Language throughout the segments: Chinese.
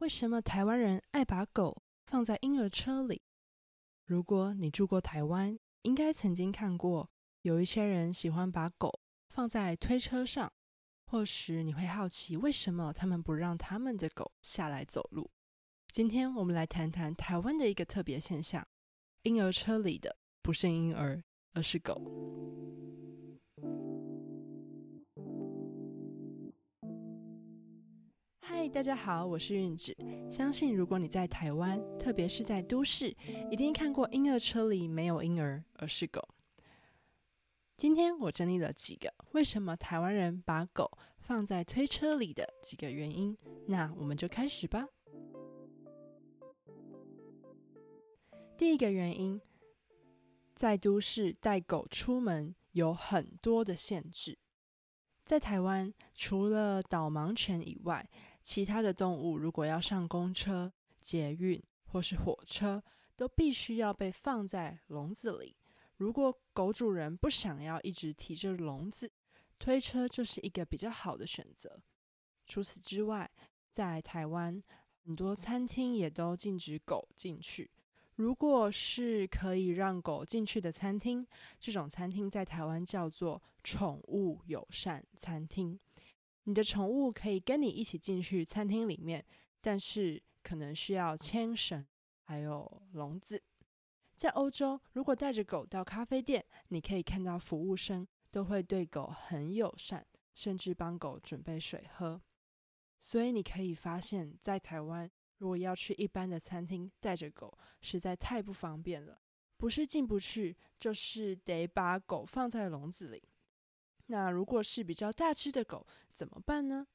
为什么台湾人爱把狗放在婴儿车里？如果你住过台湾，应该曾经看过有一些人喜欢把狗放在推车上，或许你会好奇为什么他们不让他们的狗下来走路。今天我们来谈谈台湾的一个特别现象，婴儿车里的不是婴儿，而是狗。嗨，大家好，我是韵芷。相信如果你在台湾，特别是在都市，一定看过婴儿车里没有婴儿，而是狗。今天我整理了几个为什么台湾人把狗放在推车里的几个原因，那我们就开始吧。第一个原因，在都市带狗出门有很多的限制。在台湾，除了导盲犬以外，其他的动物如果要上公车、捷运或是火车，都必须要被放在笼子里。如果狗主人不想要一直提着笼子，推车就是一个比较好的选择。除此之外，在台湾，很多餐厅也都禁止狗进去。如果是可以让狗进去的餐厅，这种餐厅在台湾叫做宠物友善餐厅。你的宠物可以跟你一起进去餐厅里面，但是可能需要牵绳还有笼子。在欧洲，如果带着狗到咖啡店，你可以看到服务生都会对狗很友善，甚至帮狗准备水喝。所以你可以发现，在台湾如果要去一般的餐厅，带着狗实在太不方便了，不是进不去，就是得把狗放在笼子里。那如果是比较大只的狗怎么办呢？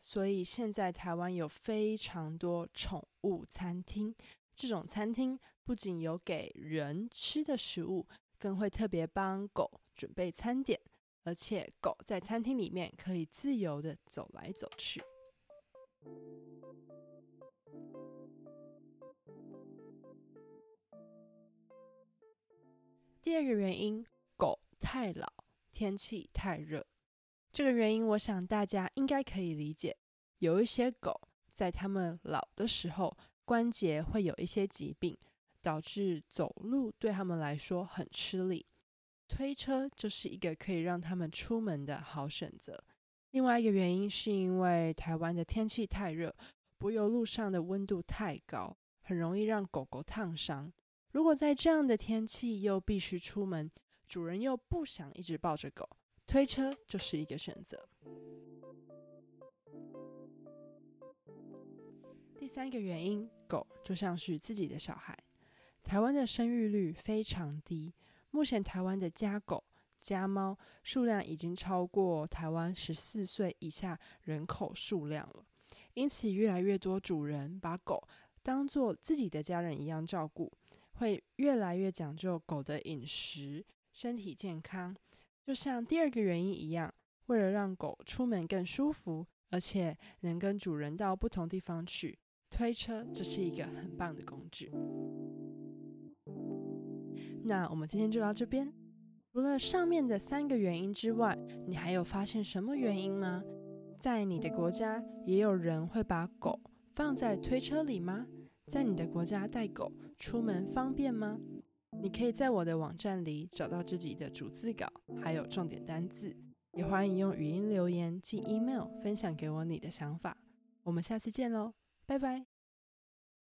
所以现在台湾有非常多宠物餐厅，这种餐厅不仅有给人吃的食物，更会特别帮狗准备餐点，而且狗在餐厅里面可以自由的走来走去。第二个原因，狗太老，天气太热。这个原因我想大家应该可以理解，有一些狗在它们老的时候，关节会有一些疾病，导致走路对它们来说很吃力。推车就是一个可以让它们出门的好选择。另外一个原因是因为台湾的天气太热，柏油路上的温度太高，很容易让狗狗烫伤。如果在这样的天气又必须出门，主人又不想一直抱着狗，推车就是一个选择。第三个原因，狗就像是自己的小孩。台湾的生育率非常低，目前台湾的家狗、家猫数量已经超过台湾14岁以下人口数量了，因此越来越多主人把狗当作自己的家人一样照顾，会越来越讲究狗的饮食、身体健康，就像第二个原因一样，为了让狗出门更舒服，而且能跟主人到不同地方去，推车这是一个很棒的工具。那我们今天就到这边。除了上面的三个原因之外，你还有发现什么原因吗？在你的国家也有人会把狗放在推车里吗？在你的国家带狗出门方便吗？你可以在我的网站里找到自己的逐字稿，还有重点单字，也欢迎用语音留言寄 email 分享给我你的想法。我们下次见咯，拜拜。